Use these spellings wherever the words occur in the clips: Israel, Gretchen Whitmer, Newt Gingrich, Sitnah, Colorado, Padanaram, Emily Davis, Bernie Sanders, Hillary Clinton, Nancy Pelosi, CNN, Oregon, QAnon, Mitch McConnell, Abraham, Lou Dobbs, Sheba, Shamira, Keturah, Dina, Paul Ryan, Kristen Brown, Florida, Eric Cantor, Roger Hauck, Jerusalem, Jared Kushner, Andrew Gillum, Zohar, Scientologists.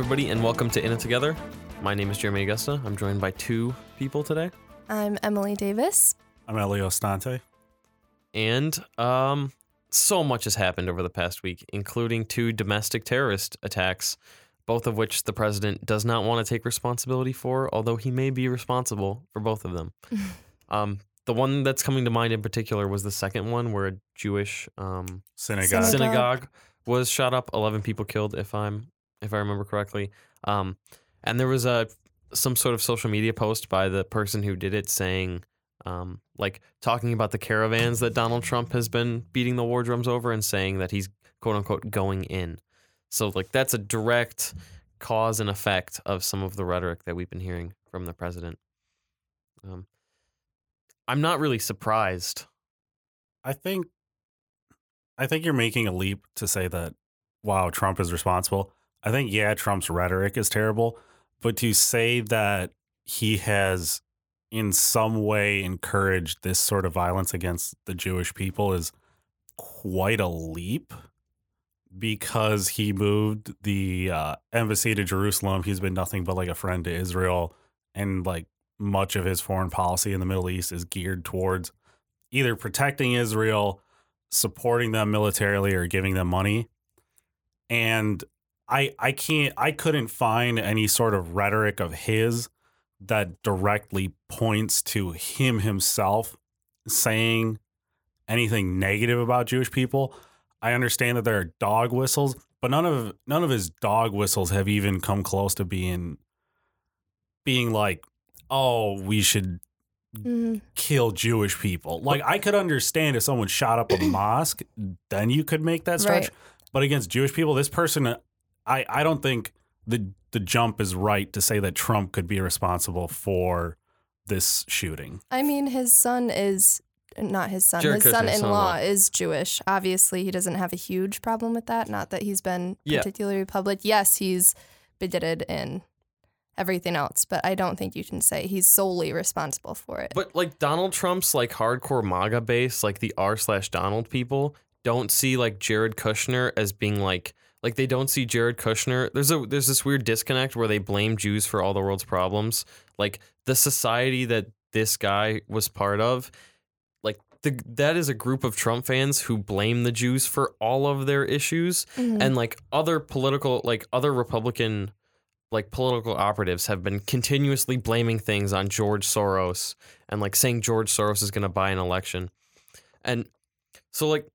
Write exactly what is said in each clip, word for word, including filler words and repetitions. everybody, and welcome to In It Together. My name is Jeremy Augusta. I'm joined by two people today. I'm Emily Davis. I'm Ellie Ostante. And um, so much has happened over the past week, including two domestic terrorist attacks, both of which the president does not want to take responsibility for, although he may be responsible for both of them. um, the one that's coming to mind in particular was the second one where a Jewish um, synagogue. synagogue was shot up, eleven people killed, if I'm if I remember correctly. Um, and there was a some sort of social media post by the person who did it saying, um, like, talking about the caravans that Donald Trump has been beating the war drums over and saying that he's, quote unquote, going in. So, like, that's a direct cause and effect of some of the rhetoric that we've been hearing from the president. Um, I'm not really surprised. I think, I think you're making a leap to say that, wow, Trump is responsible. I think, yeah, Trump's rhetoric is terrible, but to say that he has in some way encouraged this sort of violence against the Jewish people is quite a leap. Because he moved the uh, embassy to Jerusalem, he's been nothing but like a friend to Israel, and like much of his foreign policy in the Middle East is geared towards either protecting Israel, supporting them militarily, or giving them money. And I, I can't, I couldn't find any sort of rhetoric of his that directly points to him himself saying anything negative about Jewish people. I understand that there are dog whistles, but none of none of his dog whistles have even come close to being being like, oh, we should mm. kill Jewish people. Like, I could understand if someone shot up a mosque, then you could make that stretch. Right. But against Jewish people, this person, I, I don't think the the jump is right to say that Trump could be responsible for this shooting. I mean, his son is... Not his son. Jared his Kushner, son-in-law son is Jewish. Obviously, he doesn't have a huge problem with that. Not that he's been yeah. particularly public. Yes, he's beditted in everything else, but I don't think you can say he's solely responsible for it. But like Donald Trump's like hardcore MAGA base, like the R slash Donald people, don't see like Jared Kushner as being like like they don't see Jared Kushner. There's a there's this weird disconnect where they blame Jews for all the world's problems. Like the society that this guy was part of. The, that is a group of Trump fans who blame the Jews for all of their issues. Mm-hmm. And like other political, like other Republican, like political operatives have been continuously blaming things on George Soros and like saying George Soros is going to buy an election. And so like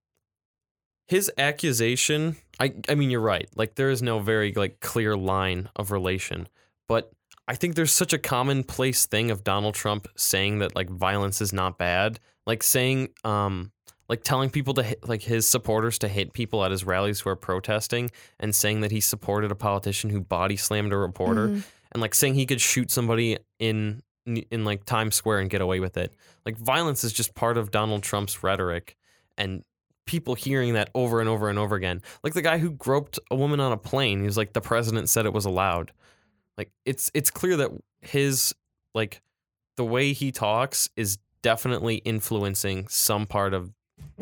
his accusation, I, I mean, you're right. Like there is no very like clear line of relation, but I think there's such a commonplace thing of Donald Trump saying that like violence is not bad. Like saying, um, like telling people to hit, like his supporters to hit people at his rallies who are protesting, and saying that he supported a politician who body slammed a reporter, mm-hmm. and like saying he could shoot somebody in in like Times Square and get away with it. Like violence is just part of Donald Trump's rhetoric, and people hearing that over and over and over again. Like the guy who groped a woman on a plane, he was like, the president said it was allowed. Like it's it's clear that his like the way he talks is definitely influencing some part of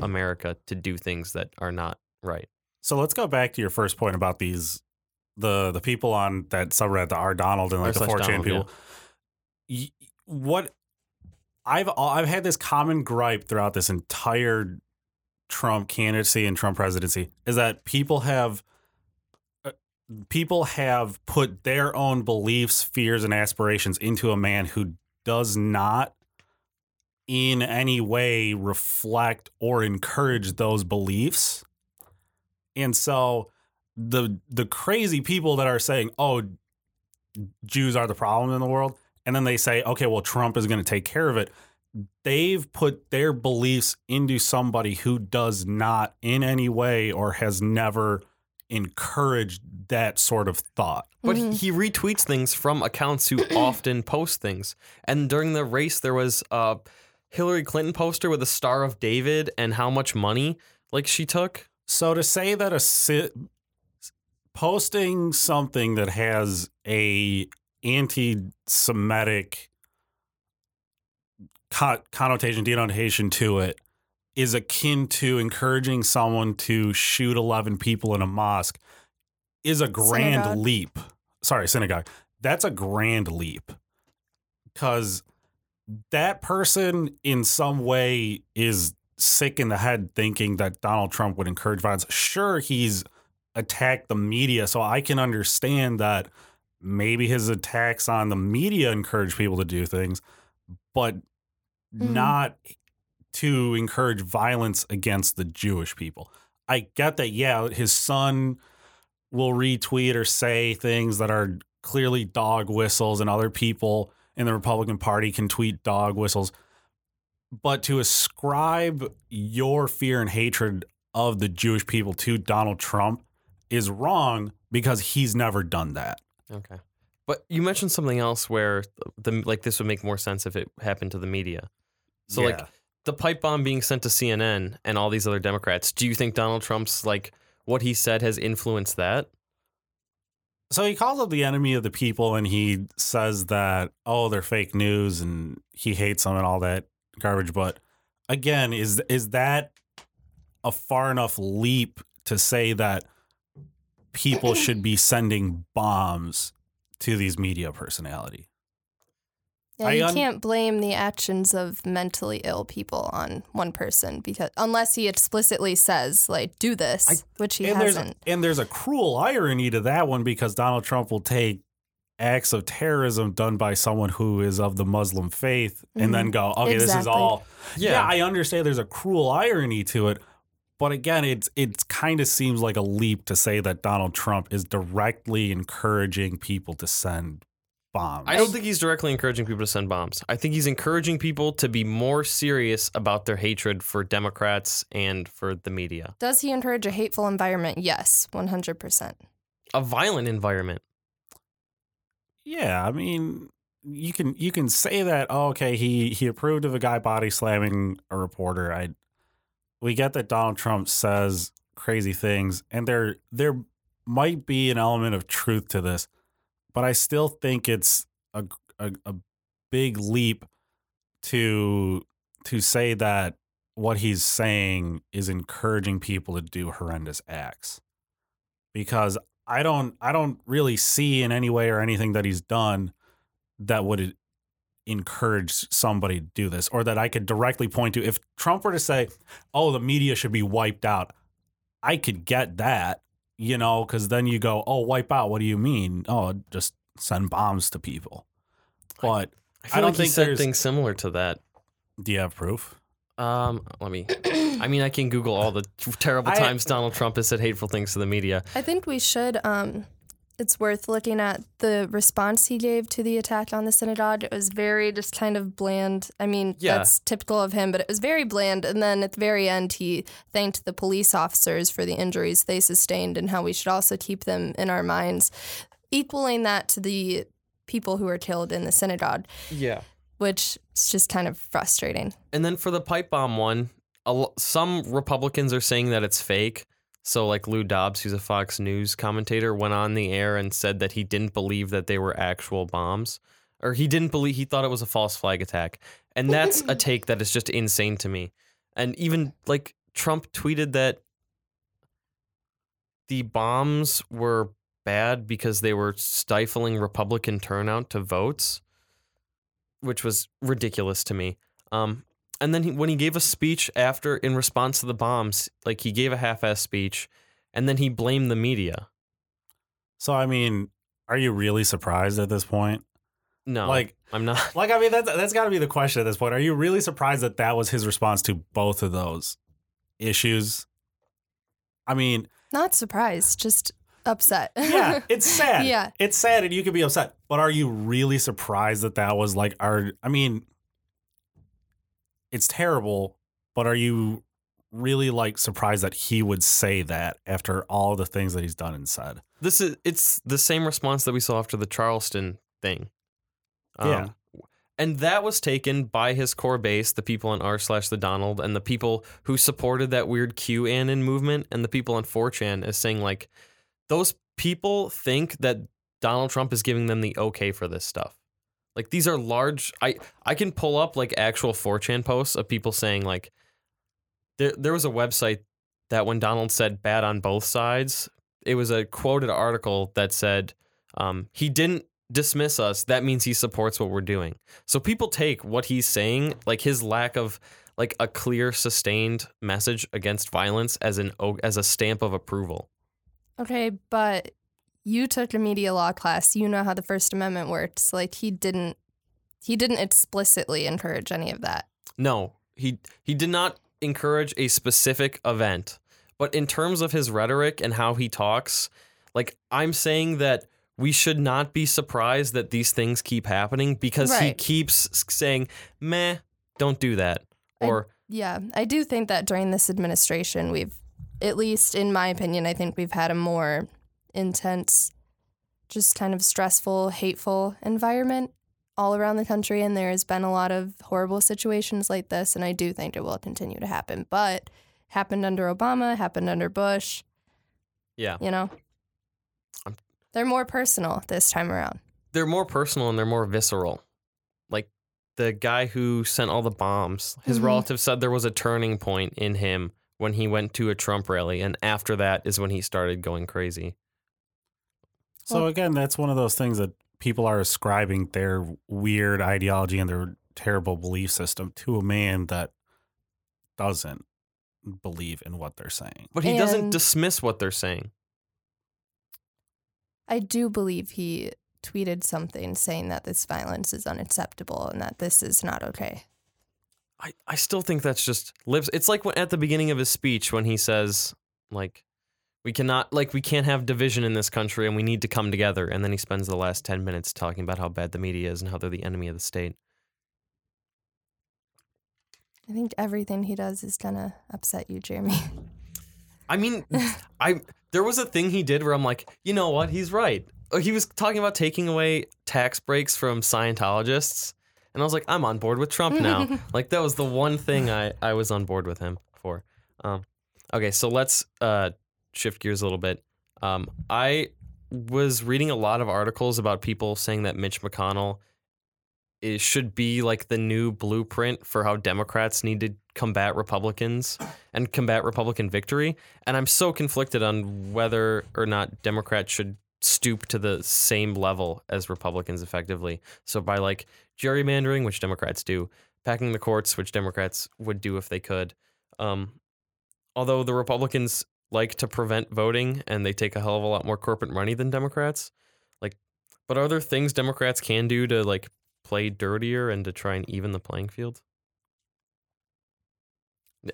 America to do things that are not right. So let's go back to your first point about these the the people on that subreddit, the R Donald and like the four chan people. Yeah. What I've I've had this common gripe throughout this entire Trump candidacy and Trump presidency is that people have people have put their own beliefs, fears, and aspirations into a man who does not in any way reflect or encourage those beliefs. And so the the crazy people that are saying, oh, Jews are the problem in the world, and then they say, okay, well, Trump is going to take care of it. They've put their beliefs into somebody who does not in any way or has never encouraged that sort of thought. But mm-hmm. he retweets things from accounts who often post things. And during the race, there was uh Hillary Clinton poster with a Star of David and how much money like she took. So to say that a si- posting something that has a anti-Semitic co- connotation, denotation to it is akin to encouraging someone to shoot eleven people in a mosque is a grand Synagogue. leap. sorry, synagogue. That's a grand leap, because that person in some way is sick in the head thinking that Donald Trump would encourage violence. Sure, he's attacked the media, so I can understand that maybe his attacks on the media encourage people to do things, but mm-hmm. not to encourage violence against the Jewish people. I get that, yeah, his son will retweet or say things that are clearly dog whistles, and other people in the Republican Party can tweet dog whistles. But to ascribe your fear and hatred of the Jewish people to Donald Trump is wrong, because he's never done that. Okay. But you mentioned something else where the like this would make more sense if it happened to the media. So yeah. like the pipe bomb being sent to C N N and all these other Democrats, do you think Donald Trump's like what he said has influenced that? So he calls up the enemy of the people and he says that, oh, they're fake news and he hates them and all that garbage. But again, is is that a far enough leap to say that people should be sending bombs to these media personality? Yeah, you un- can't blame the actions of mentally ill people on one person, because unless he explicitly says, like, do this, I, which he and hasn't. There's, and there's a cruel irony to that one, because Donald Trump will take acts of terrorism done by someone who is of the Muslim faith mm-hmm. and then go, okay, exactly. this is all. Yeah. yeah, I understand there's a cruel irony to it. But again, it's it kind of seems like a leap to say that Donald Trump is directly encouraging people to send bombs. I don't think he's directly encouraging people to send bombs. I think he's encouraging people to be more serious about their hatred for Democrats and for the media. Does he encourage a hateful environment? Yes, one hundred percent. A violent environment. Yeah, I mean, you can you can say that, oh, okay, he, he approved of a guy body slamming a reporter. I we get that Donald Trump says crazy things, and there there might be an element of truth to this, but I still think it's a, a a big leap to to say that what he's saying is encouraging people to do horrendous acts, because I don't I don't really see in any way or anything that he's done that would encourage somebody to do this, or that I could directly point to. If Trump were to say, oh, the media should be wiped out, I could get that, you know, because then you go, oh, wipe out. What do you mean? Oh, just send bombs to people. But I, I, feel I don't like think he said there's things similar to that. Do you have proof? Um, let me, I mean, I can Google all the terrible I, times Donald Trump has said hateful things to the media. I think we should, um, it's worth looking at the response he gave to the attack on the synagogue. It was very just kind of bland. I mean, yeah. that's typical of him, but it was very bland. And then at the very end, he thanked the police officers for the injuries they sustained and how we should also keep them in our minds, equaling that to the people who were killed in the synagogue. Yeah. Which is just kind of frustrating. And then for the pipe bomb one, some Republicans are saying that it's fake. So, like, Lou Dobbs, who's a Fox News commentator, went on the air and said that he didn't believe that they were actual bombs. Or he didn't believe, he thought it was a false flag attack. And that's a take that is just insane to me. And even, like, Trump tweeted that the bombs were bad because they were stifling Republican turnout to votes, which was ridiculous to me. Um And then he, when he gave a speech after in response to the bombs, like he gave a half-assed speech, and then he blamed the media. So, I mean, are you really surprised at this point? No, like I'm not. Like, I mean, that's, that's got to be the question at this point. Are you really surprised that that was his response to both of those issues? I mean. Not surprised, just upset. Yeah, it's sad. Yeah. It's sad, and you can be upset. But are you really surprised that that was like our, I mean. It's terrible, but are you really like surprised that he would say that after all the things that he's done and said? This is it's the same response that we saw after the Charleston thing. Um, yeah. And that was taken by his core base, the people on r slash the Donald and the people who supported that weird QAnon movement and the people on four chan, as saying like those people think that Donald Trump is giving them the okay for this stuff. Like, these are large, I, I can pull up, like, actual four chan posts of people saying, like, there there was a website that when Donald said bad on both sides, it was a quoted article that said, Um, he didn't dismiss us. That means he supports what we're doing. So people take what he's saying, like his lack of like a clear, sustained message against violence, as an as a stamp of approval. Okay, but you took a media law class. You know how the First Amendment works. Like he didn't, he didn't explicitly encourage any of that. No, he he did not encourage a specific event. But in terms of his rhetoric and how he talks, like I'm saying that we should not be surprised that these things keep happening because right. he keeps saying, meh, don't do that. Or I, yeah, I do think that during this administration, we've, at least in my opinion, I think we've had a more intense, just kind of stressful, hateful environment all around the country. And there has been a lot of horrible situations like this. And I do think it will continue to happen. But happened under Obama, happened under Bush. Yeah. You know? I'm, they're more personal this time around. They're more personal and they're more visceral. Like the guy who sent all the bombs, his mm-hmm. relative said there was a turning point in him when he went to a Trump rally. And after that is when he started going crazy. So well, again, that's one of those things that people are ascribing their weird ideology and their terrible belief system to a man that doesn't believe in what they're saying. But he and doesn't dismiss what they're saying. I do believe he tweeted something saying that this violence is unacceptable and that this is not okay. I, I still think that's just lips. It's like when, at the beginning of his speech when he says, like, we cannot, like, we can't have division in this country and we need to come together. And then he spends the last ten minutes talking about how bad the media is and how they're the enemy of the state. I think everything he does is gonna upset you, Jeremy. I mean, I there was a thing he did where I'm like, you know what? He's right. He was talking about taking away tax breaks from Scientologists. And I was like, I'm on board with Trump now. Like, that was the one thing I, I was on board with him for. Um, okay, so let's uh, shift gears a little bit. Um, I was reading a lot of articles about people saying that Mitch McConnell it should be like the new blueprint for how Democrats need to combat Republicans and combat Republican victory. And I'm so conflicted on whether or not Democrats should stoop to the same level as Republicans effectively. So by like gerrymandering, which Democrats do, packing the courts, which Democrats would do if they could. Um, although the Republicans like to prevent voting and they take a hell of a lot more corporate money than Democrats. Like, but are there things Democrats can do to like play dirtier and to try and even the playing field?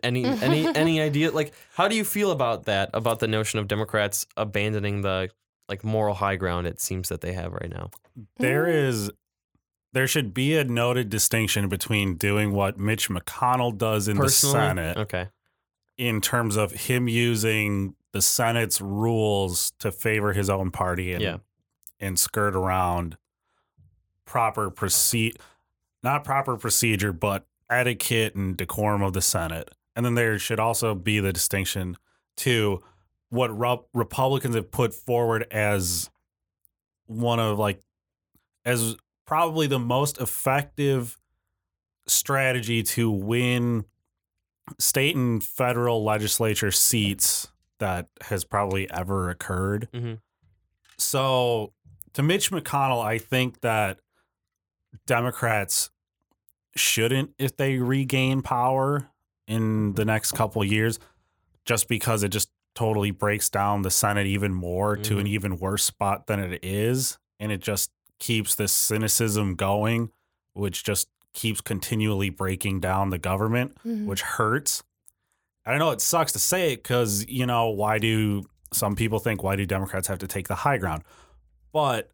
Any any any idea? Like, how do you feel about that? About the notion of Democrats abandoning the like moral high ground it seems that they have right now? There is, there should be a noted distinction between doing what Mitch McConnell does in Personally? the Senate, okay, in terms of him using the Senate's rules to favor his own party and yeah. and skirt around proper proceed, not proper procedure, but etiquette and decorum of the Senate. And then there should also be the distinction to what re- Republicans have put forward as one of like, as probably the most effective strategy to win state and federal legislature seats that has probably ever occurred. Mm-hmm. So to Mitch McConnell, I think that Democrats shouldn't, if they regain power in the next couple of years, just because it just totally breaks down the Senate even more mm-hmm. to an even worse spot than it is. And it just keeps this cynicism going, which just keeps continually breaking down the government, mm-hmm. which hurts. I know it sucks to say it because, you know, why do some people think, why do Democrats have to take the high ground? But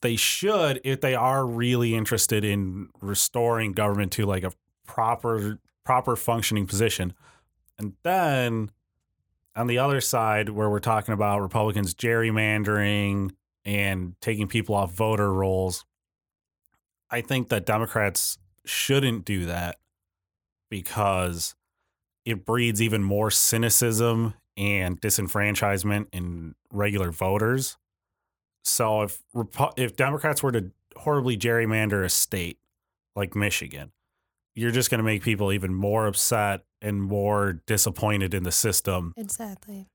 they should, if they are really interested in restoring government to like a proper proper functioning position. And then on the other side, where we're talking about Republicans gerrymandering and taking people off voter rolls, I think that Democrats shouldn't do that because it breeds even more cynicism and disenfranchisement in regular voters. So if if Democrats were to horribly gerrymander a state like Michigan, you're just going to make people even more upset and more disappointed in the system. Exactly.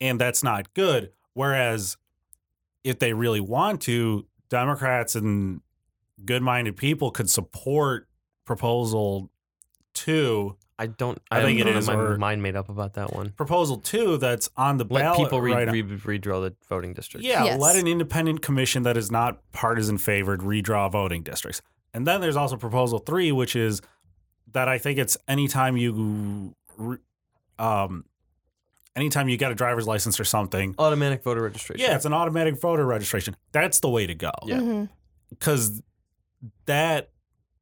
And that's not good. Whereas if they really want to, Democrats and good-minded people could support Proposal two. I don't. I, I think don't it is my or, mind made up about that one. Proposal two that's on the ballot. Let people re- right re- redraw the voting districts. Yeah, yes. Let an independent commission that is not partisan favored redraw voting districts. And then there's also Proposal three, which is that I think it's anytime you, um, anytime you get a driver's license or something, automatic voter registration. Yeah, it's an automatic voter registration. That's the way to go. Yeah, because mm-hmm. that.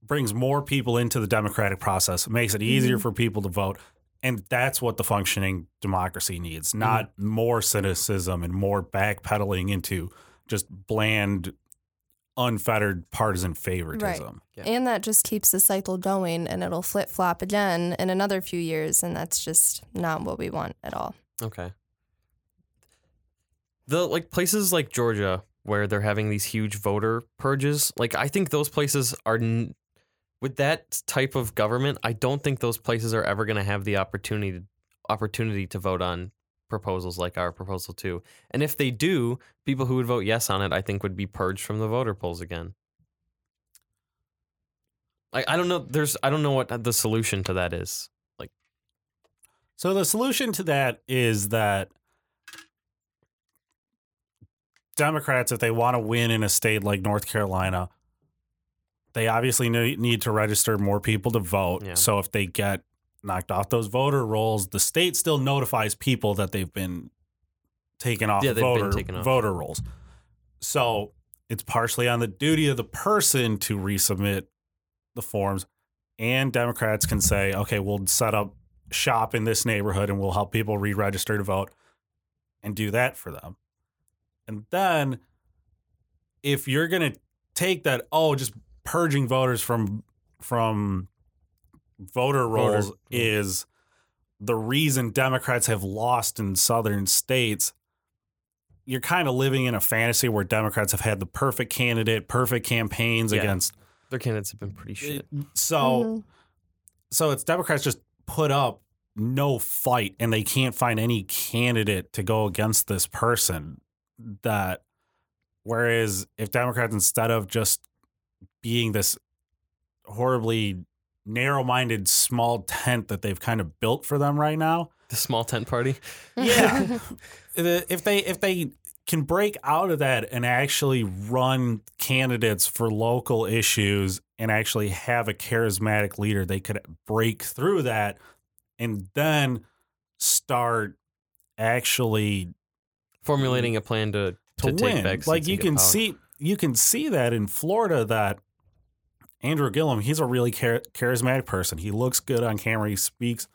brings more people into the democratic process, makes it easier mm-hmm. for people to vote. And that's what the functioning democracy needs, not mm-hmm. more cynicism and more backpedaling into just bland, unfettered partisan favoritism. Right. Yeah. And that just keeps the cycle going, and it'll flip-flop again in another few years, and that's just not what we want at all. Okay. The like places like Georgia where they're having these huge voter purges, like I think those places are... N- With that type of government, I don't think those places are ever going to have the opportunity to, opportunity to vote on proposals like our Proposal two. And if they do, people who would vote yes on it, I think, would be purged from the voter polls again. I, I don't know. There's I don't know what the solution to that is. Like, so the solution to that is that Democrats, if they want to win in a state like North Carolina, they obviously need to register more people to vote. Yeah. So if they get knocked off those voter rolls, the state still notifies people that they've been taken off yeah, voter, been taken off. voter rolls. So it's partially on the duty of the person to resubmit the forms. And Democrats can say, okay, we'll set up shop in this neighborhood and we'll help people re-register to vote, and do that for them. And then if you're going to take that, oh, just... purging voters from from voter rolls voter. is the reason Democrats have lost in southern states, you're kind of living in a fantasy where Democrats have had the perfect candidate, perfect campaigns yeah. against... Their candidates have been pretty shit. So, mm-hmm. so it's Democrats just put up no fight, and they can't find any candidate to go against this person. That, whereas if Democrats, instead of just being this horribly narrow-minded small tent that they've kind of built for them right now. The small tent party? Yeah. If they if they can break out of that and actually run candidates for local issues and actually have a charismatic leader, they could break through that and then start actually... formulating a plan to, to, to take win. Back like you can power. see... You can see that in Florida that Andrew Gillum, he's a really char- charismatic person. He looks good on camera. He speaks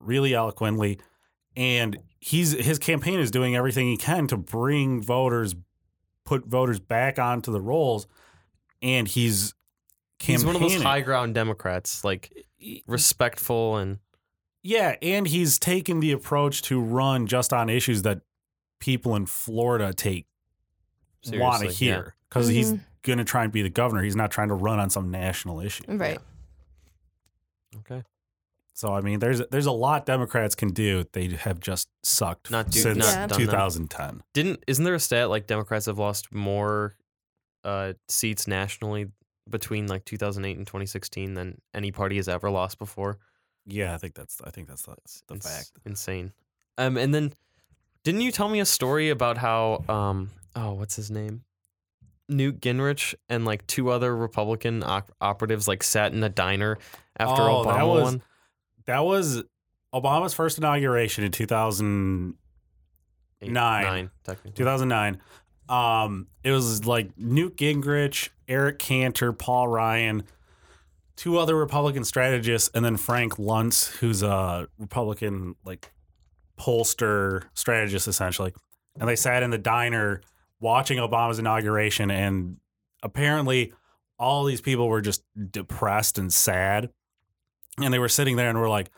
really eloquently. And he's his campaign is doing everything he can to bring voters, put voters back onto the rolls. And he's campaigning. He's one of those high ground Democrats, like respectful. and Yeah, and he's taken the approach to run just on issues that people in Florida take want to hear. Yeah. Because mm-hmm. he's going to try and be the governor. He's not trying to run on some national issue. Right. Yeah. Okay. So, I mean, there's there's a lot Democrats can do. They have just sucked not do, since not yeah. twenty ten. Didn't Isn't there a stat like Democrats have lost more uh, seats nationally between like two thousand eight and twenty sixteen than any party has ever lost before? Yeah, I think that's I think that's the, the it's fact. Insane. Um, and then didn't you tell me a story about how um oh what's his name? Newt Gingrich and like two other Republican op- operatives like sat in a diner after oh, Obama that was, won. That was Obama's first inauguration in two thousand nine. two thousand nine. Um, it was like Newt Gingrich, Eric Cantor, Paul Ryan, two other Republican strategists, and then Frank Luntz, who's a Republican like pollster strategist essentially. And they sat in the diner watching Obama's inauguration, and apparently all these people were just depressed and sad, and they were sitting there and were like,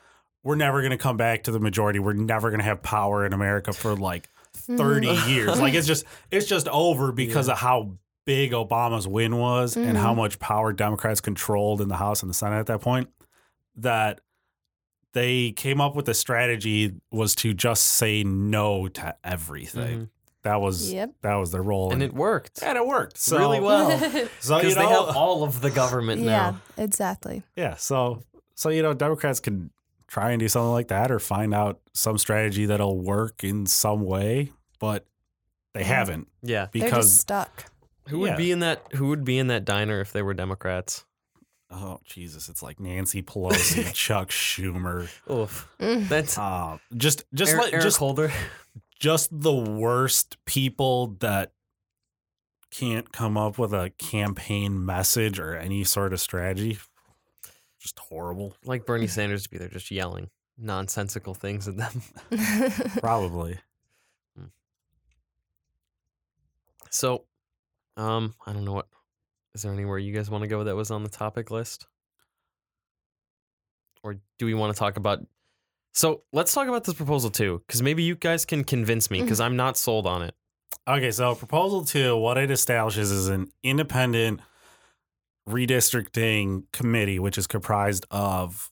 we're never going to come back to the majority. We're never going to have power in America for like thirty years. Like it's just it's just over because yeah. of how big Obama's win was mm-hmm. and how much power Democrats controlled in the House and the Senate at that point, that they came up with the strategy was to just say no to everything. Mm-hmm. That was yep. that was their role, and, and it worked, and it worked so, really well. So you know, they have all of the government now. Yeah, exactly. Yeah, so so you know, Democrats can try and do something like that, or find out some strategy that'll work in some way, but they haven't. Yeah, because they're just stuck. Who would yeah. be in that? Who would be in that diner if they were Democrats? Oh Jesus! It's like Nancy Pelosi, Chuck Schumer. Oof, that's uh, just just Eric, like Eric just, Holder. Just the worst people that can't come up with a campaign message or any sort of strategy. Just horrible. Like Bernie Sanders to be there just yelling nonsensical things at them. Probably. So, um, I don't know what, is there anywhere you guys want to go that was on the topic list? Or do we want to talk about... So let's talk about this proposal two, because maybe you guys can convince me, because I'm not sold on it. Okay, so proposal two, what it establishes is an independent redistricting committee, which is comprised of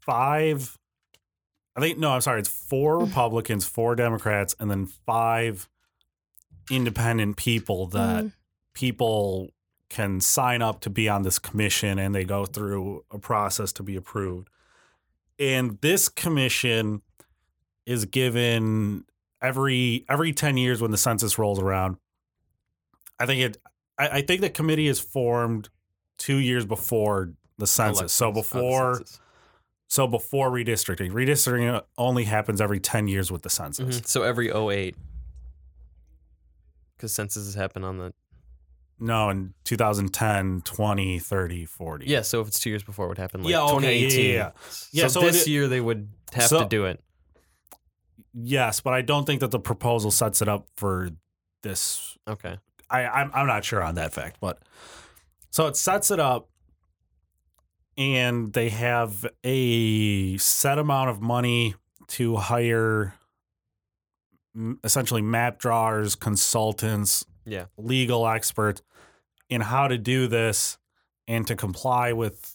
five, I think, no, I'm sorry, it's four Republicans, four Democrats, and then five independent people that mm. people can sign up to be on this commission, and they go through a process to be approved. And this commission is given every every ten years when the census rolls around. I think it. I, I think the committee is formed two years before the census. Elections, so before, census. so before redistricting, redistricting only happens every ten years with the census. Mm-hmm. So every oh eight, because censuses happen on the. No, in two thousand ten, twenty, thirty, forty. Yeah, so if it's two years before, it would happen like yeah, okay, twenty eighteen. Yeah, yeah, yeah. So, so this it, year they would have so, to do it. Yes, but I don't think that the proposal sets it up for this. Okay. I, I'm, I'm not sure on that fact, but so it sets it up, and they have a set amount of money to hire essentially map drawers, consultants, yeah, legal experts in how to do this and to comply with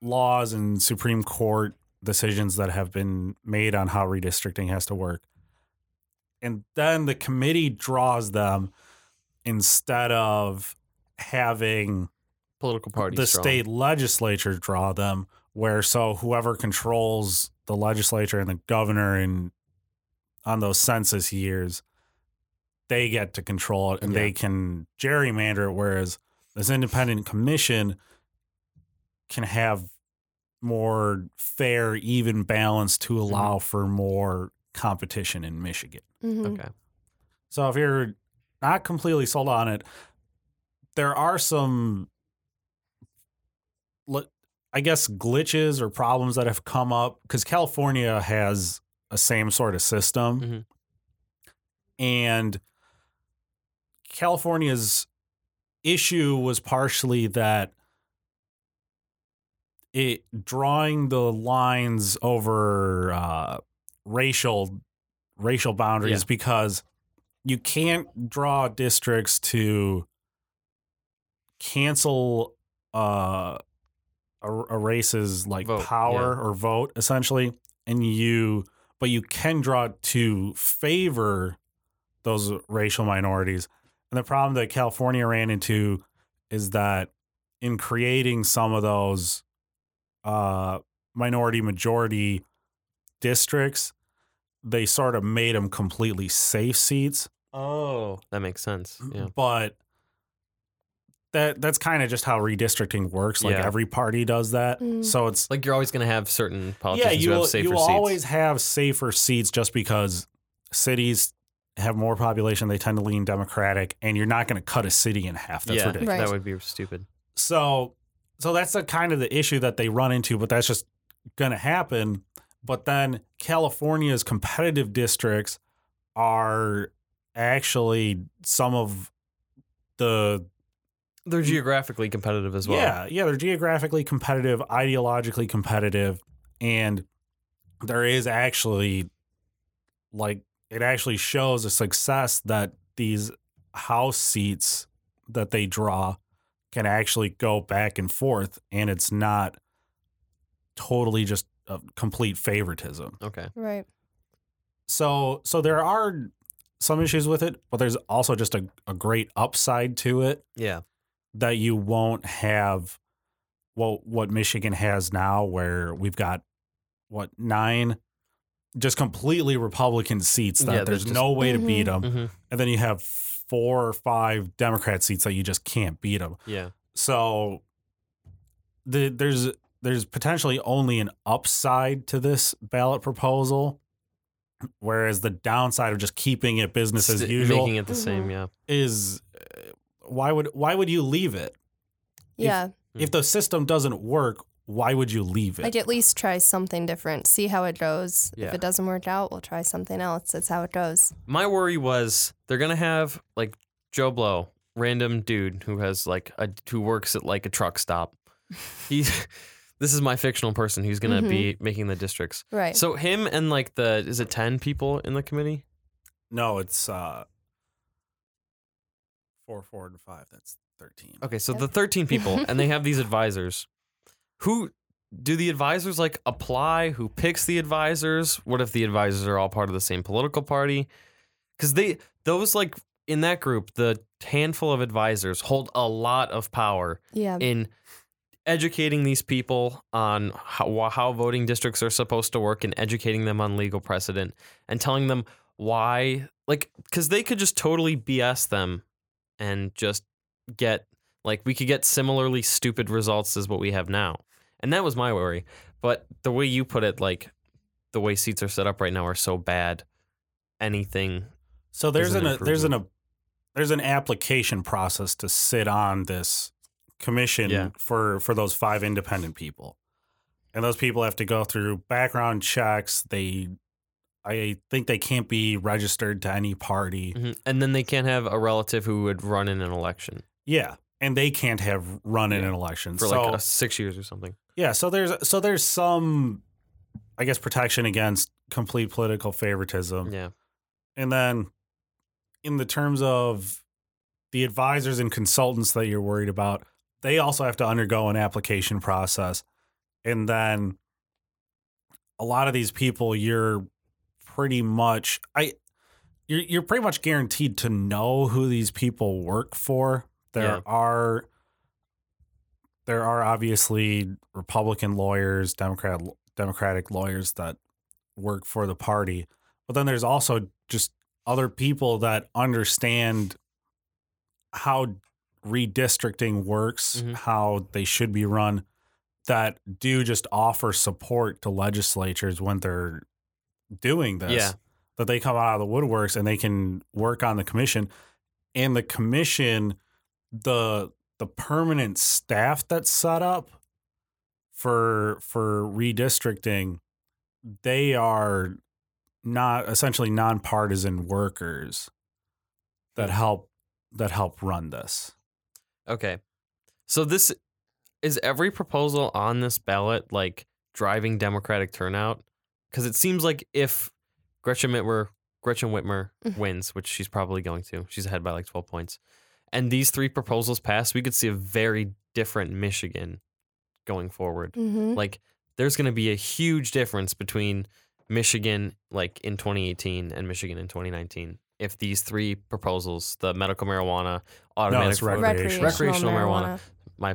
laws and Supreme Court decisions that have been made on how redistricting has to work. And then the committee draws them instead of having political parties, the strong. state legislature draw them, where so whoever controls the legislature and the governor in on those census years, they get to control it, and yeah. they can gerrymander it, whereas this independent commission can have more fair, even balance to allow mm-hmm. for more competition in Michigan. Mm-hmm. Okay. So if you're not completely sold on it, there are some, I guess, glitches or problems that have come up, because California has a same sort of system. Mm-hmm. And California's issue was partially that it drawing the lines over uh, racial racial boundaries, yeah. because you can't draw districts to cancel uh, a, a race's like vote, power yeah. or vote essentially, and you but you can draw to favor those racial minorities. And the problem that California ran into is that in creating some of those uh, minority-majority districts, they sort of made them completely safe seats. Oh, that makes sense. Yeah. But that that's kind of just how redistricting works. Like yeah. every party does that. Mm. So it's like you're always going to have certain politicians yeah, you who will, have safer you seats. You always have safer seats just because cities have more population, they tend to lean Democratic, and you're not going to cut a city in half. That's yeah, ridiculous. Right. That would be stupid. So so that's the kind of the issue that they run into, but that's just going to happen. But then California's competitive districts are actually some of the... They're geographically competitive as well. Yeah, yeah, they're geographically competitive, ideologically competitive, and there is actually, like, it actually shows a success that these House seats that they draw can actually go back and forth, and it's not totally just a complete favoritism. Okay. Right. So so there are some issues with it, but there's also just a, a great upside to it. Yeah. That you won't have well, what Michigan has now, where we've got, what, nine just completely Republican seats that yeah, there's just, no way mm-hmm, to beat them. Mm-hmm. And then you have four or five Democrat seats that you just can't beat them. Yeah. So the, there's there's potentially only an upside to this ballot proposal, whereas the downside of just keeping it business as St- usual, making it the mm-hmm. same, yeah, is uh, why would why would you leave it? Yeah. If, mm. if the system doesn't work, why would you leave it? Like, at least try something different. See how it goes. Yeah. If it doesn't work out, we'll try something else. That's how it goes. My worry was they're going to have, like, Joe Blow, random dude who has, like, a, who works at, like, a truck stop. He, this is my fictional person who's going to mm-hmm. be making the districts. Right. So him and, like, the, is it ten people in the committee? No, it's uh, four, four, and five. That's thirteen. Okay, so yeah. the thirteen people, and they have these advisors. Who do the advisors like apply? Who picks the advisors? What if the advisors are all part of the same political party? Because they those like in that group, the handful of advisors hold a lot of power yeah. in educating these people on how, how voting districts are supposed to work and educating them on legal precedent and telling them why, like, because they could just totally B S them and just get like we could get similarly stupid results as what we have now. And that was my worry. But the way you put it, like, the way seats are set up right now are so bad, anything. So there's an, an there's an a, there's an application process to sit on this commission yeah. for, for those five independent people. And those people have to go through background checks. They, I think they can't be registered to any party. Mm-hmm. And then they can't have a relative who would run in an election. Yeah. And they can't have run in yeah. an election for so, like uh, six years or something. Yeah, so there's so there's some, I guess, protection against complete political favoritism. Yeah, and then in the terms of the advisors and consultants that you're worried about, they also have to undergo an application process, and then a lot of these people you're pretty much I you're you're pretty much guaranteed to know who these people work for. There yeah. are there are obviously Republican lawyers, Democrat Democratic lawyers that work for the party, but then there's also just other people that understand how redistricting works, mm-hmm. how they should be run, that do just offer support to legislatures when they're doing this. Yeah. That they come out of the woodworks and they can work on the commission, and the commission. The the permanent staff that's set up for for redistricting, they are not essentially nonpartisan workers that help that help run this. Okay. So this is every proposal on this ballot like driving Democratic turnout? Because it seems like if Gretchen Whitmer Gretchen Whitmer wins, which she's probably going to, she's ahead by like twelve points. And these three proposals passed, we could see a very different Michigan going forward. Mm-hmm. Like, there's going to be a huge difference between Michigan, like, in twenty eighteen and Michigan in twenty nineteen. If these three proposals, the medical marijuana, automatic... No, it's recreational. Recreational marijuana. marijuana. My,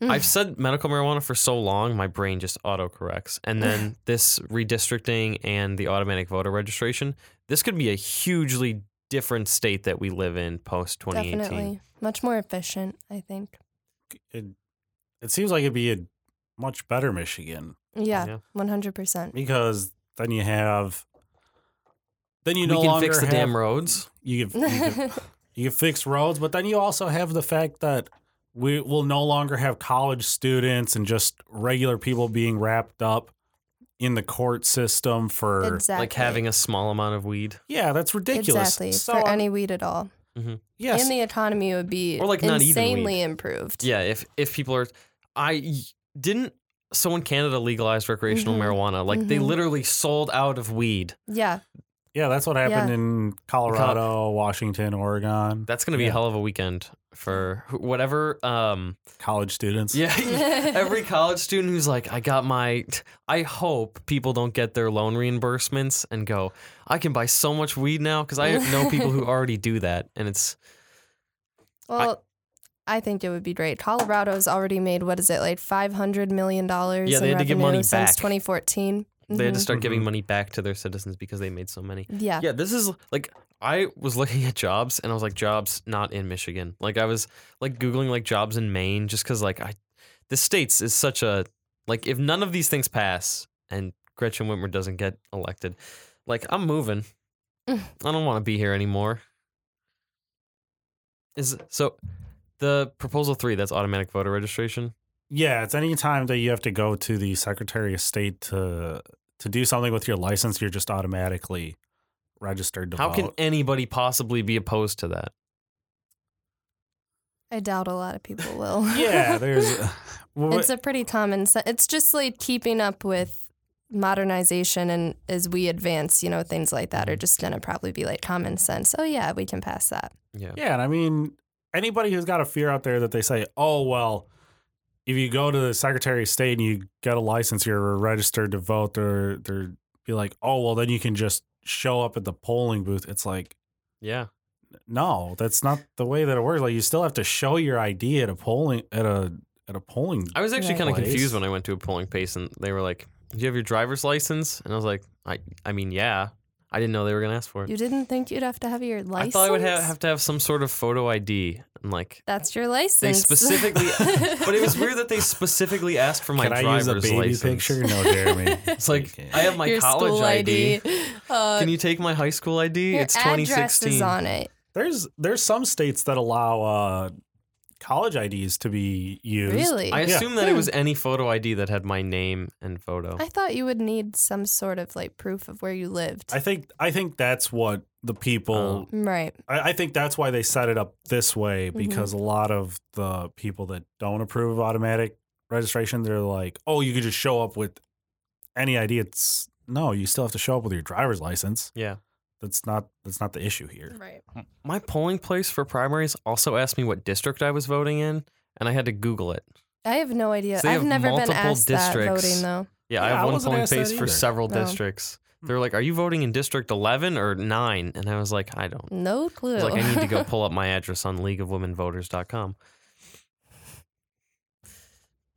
mm. I've said medical marijuana for so long, my brain just autocorrects. And then this redistricting and the automatic voter registration, this could be a hugely different state that we live in post twenty eighteen. Definitely. Much more efficient, I think. It, it seems like it'd be a much better Michigan. Yeah, yeah. one hundred percent. Because then you have... Then you no longer have... We can fix the have, damn roads. You can, you, can, you can fix roads, but then you also have the fact that we will no longer have college students and just regular people being wrapped up in the court system for exactly. like having a small amount of weed. Yeah, that's ridiculous. Exactly. So, for any weed at all. Mm-hmm. Yes. And the economy would be or like insanely improved. Yeah, if if people are I didn't someone in Canada legalized recreational mm-hmm. marijuana. Like mm-hmm. they literally sold out of weed. Yeah. Yeah, that's what happened yeah. in Colorado, Washington, Oregon. That's going to be yeah. a hell of a weekend for whatever um college students. Yeah. Every college student who's like, I got my I hope people don't get their loan reimbursements and go, I can buy so much weed now, because I know people who already do that, and it's well I, I think it would be great. Colorado's already made, what is it, like five hundred million dollars yeah, they in had to give money since back. twenty fourteen. They mm-hmm. had to start giving money back to their citizens because they made so many. Yeah. Yeah, this is like, I was looking at jobs and I was like, jobs not in Michigan. Like I was like Googling like jobs in Maine, just because like I, the states is such a, like if none of these things pass and Gretchen Whitmer doesn't get elected, like I'm moving. I don't want to be here anymore. Is so the proposal three, that's automatic voter registration. Yeah, it's any time that you have to go to the Secretary of State to to do something with your license, you're just automatically registered to vote. How can anybody possibly be opposed to that? I doubt a lot of people will. Yeah, there's... Uh, well, it's a pretty common... It's just like keeping up with modernization, and as we advance, you know, things like that are just going to probably be like common sense. Oh, yeah, we can pass that. Yeah, yeah, and I mean, anybody who's got a fear out there that they say, oh, well... if you go to the Secretary of State and you get a license, you're registered to vote, or they're be like, oh, well, then you can just show up at the polling booth. It's like, yeah, no, that's not the way that it works. Like, you still have to show your I D at a polling at a at a polling. I was actually yeah. kind of confused when I went to a polling place and they were like, "Do you have your driver's license?" And I was like, "I, I mean, yeah." I didn't know they were gonna ask for it. You didn't think you'd have to have your license? I thought I would have, have to have some sort of photo I D. I'm like, that's your license. They specifically, but it was weird that they specifically asked for my Can driver's I use a baby license. Picture? No, Jeremy. It's like I have my your college I D. I D. Uh, Can you take my high school I D? Your it's twenty sixteen. Address is on it. There's there's some states that allow uh, college I Ds to be used. Really? I yeah. assume that hmm. it was any photo I D that had my name and photo. I thought you would need some sort of like proof of where you lived. I think I think that's what the people um, right. I, I think that's why they set it up this way, because mm-hmm. a lot of the people that don't approve of automatic registration, they're like, oh, you could just show up with any I D. It's no, you still have to show up with your driver's license. Yeah. That's not that's not the issue here. Right. My polling place for primaries also asked me what district I was voting in, and I had to Google it. I have no idea. So I've have never been asked districts. That voting, though. Yeah, yeah I have I one polling place for several no. districts. They were like, are you voting in District eleven or nine? And I was like, I don't. No clue. I was like, I need to go pull up my address on league of women voters dot com.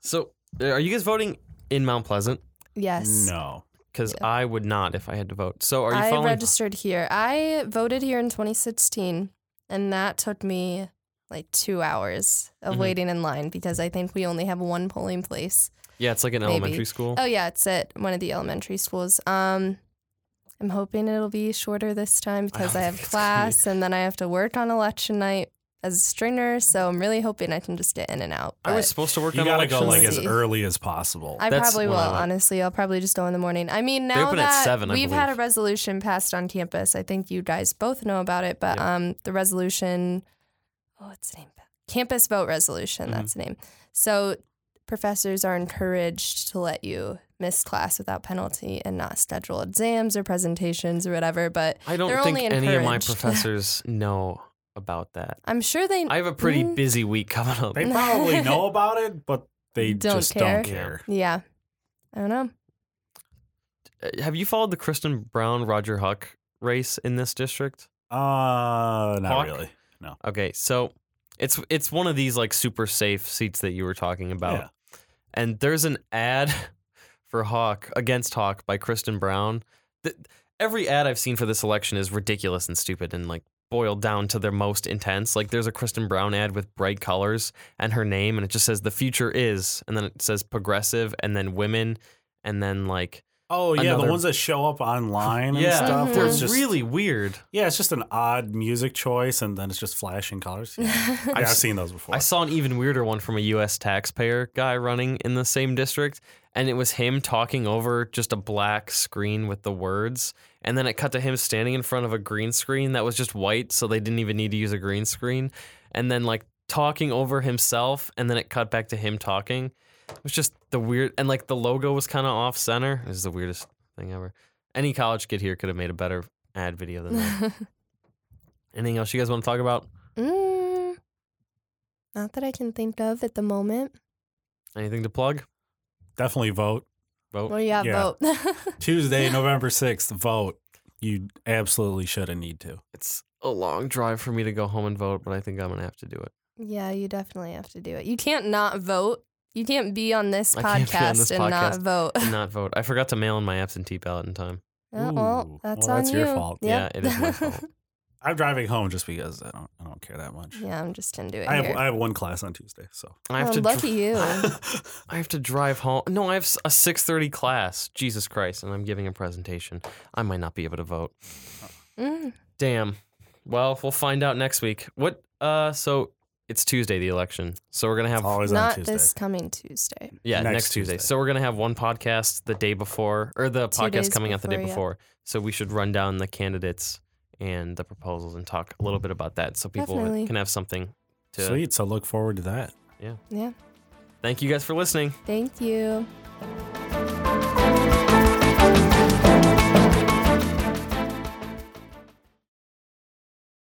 So are you guys voting in Mount Pleasant? Yes. No. Because yeah. I would not if I had to vote. So are you I following? I registered here. I voted here in twenty sixteen, and that took me like two hours of mm-hmm. waiting in line, because I think we only have one polling place. Yeah, it's like an Maybe. elementary school. Oh, yeah, it's at one of the elementary schools. Um, I'm hoping it'll be shorter this time, because I, I have class, and then I have to work on election night as a stringer, so I'm really hoping I can just get in and out. I was supposed to work on elections. You gotta go like as early as possible. I That's probably will, I honestly. I'll probably just go in the morning. I mean, now that seven, we've had a resolution passed on campus, I think you guys both know about it, but yeah. um, the resolution, oh, what's the name? Campus Vote Resolution, mm-hmm. that's the name. So professors are encouraged to let you miss class without penalty and not schedule exams or presentations or whatever, but I don't they're think only any of my professors know about that. I'm sure they... I have a pretty mm, busy week coming up. They probably know about it, but they don't just care. don't care. Yeah. I don't know. Have you followed the Kristen Brown, Roger Hauck race in this district? Uh, not Hawk? really. No. Okay, so it's it's one of these like super safe seats that you were talking about. Yeah. And there's an ad for Hauck, against Hauck, by Kristen Brown. The, every ad I've seen for this election is ridiculous and stupid and like boiled down to their most intense. Like there's a Kristen Brown ad with bright colors and her name, and it just says the future is, and then it says progressive, and then women, and then like oh yeah another... the ones that show up online and yeah. stuff. Mm-hmm. They're just, really weird. Yeah, it's just an odd music choice, and then it's just flashing colors. Yeah. I've, yeah, I've seen those before. I saw an even weirder one from a U S taxpayer guy running in the same district, and it was him talking over just a black screen with the words. And then it cut to him standing in front of a green screen that was just white, so they didn't even need to use a green screen. And then, like, talking over himself, and then it cut back to him talking. It was just the weird... And, like, the logo was kind of off-center. It was the weirdest thing ever. Any college kid here could have made a better ad video than that. Anything else you guys want to talk about? Mm, Not that I can think of at the moment. Anything to plug? Definitely vote. Vote. Well, yeah, yeah. vote. Tuesday, November sixth, vote. You absolutely should and need to. It's a long drive for me to go home and vote, but I think I'm going to have to do it. Yeah, you definitely have to do it. You can't not vote. You can't be on this I podcast can't be on this and podcast not vote. And not vote. I forgot to mail in my absentee ballot in time. Oh, well, that's, well, on that's you. Your fault. Yep. Yeah, it is my fault. I'm driving home just because I don't I don't care that much. Yeah, I'm just into it. I have I have one class on Tuesday, so I have oh, to lucky dr- you. I have to drive home. No, I have a six thirty class. Jesus Christ, and I'm giving a presentation. I might not be able to vote. Mm. Damn. Well, we'll find out next week. What? Uh, so it's Tuesday, the election. So we're gonna have always not on Tuesday. This coming Tuesday. Yeah, next, next Tuesday. Tuesday. So we're gonna have one podcast the day before, or the Two podcast coming before, out the day yeah. before. So we should run down the candidates and the proposals and talk a little bit about that so people Definitely. Can have something to... Sweet, so look forward to that. Yeah. Yeah. Thank you guys for listening. Thank you.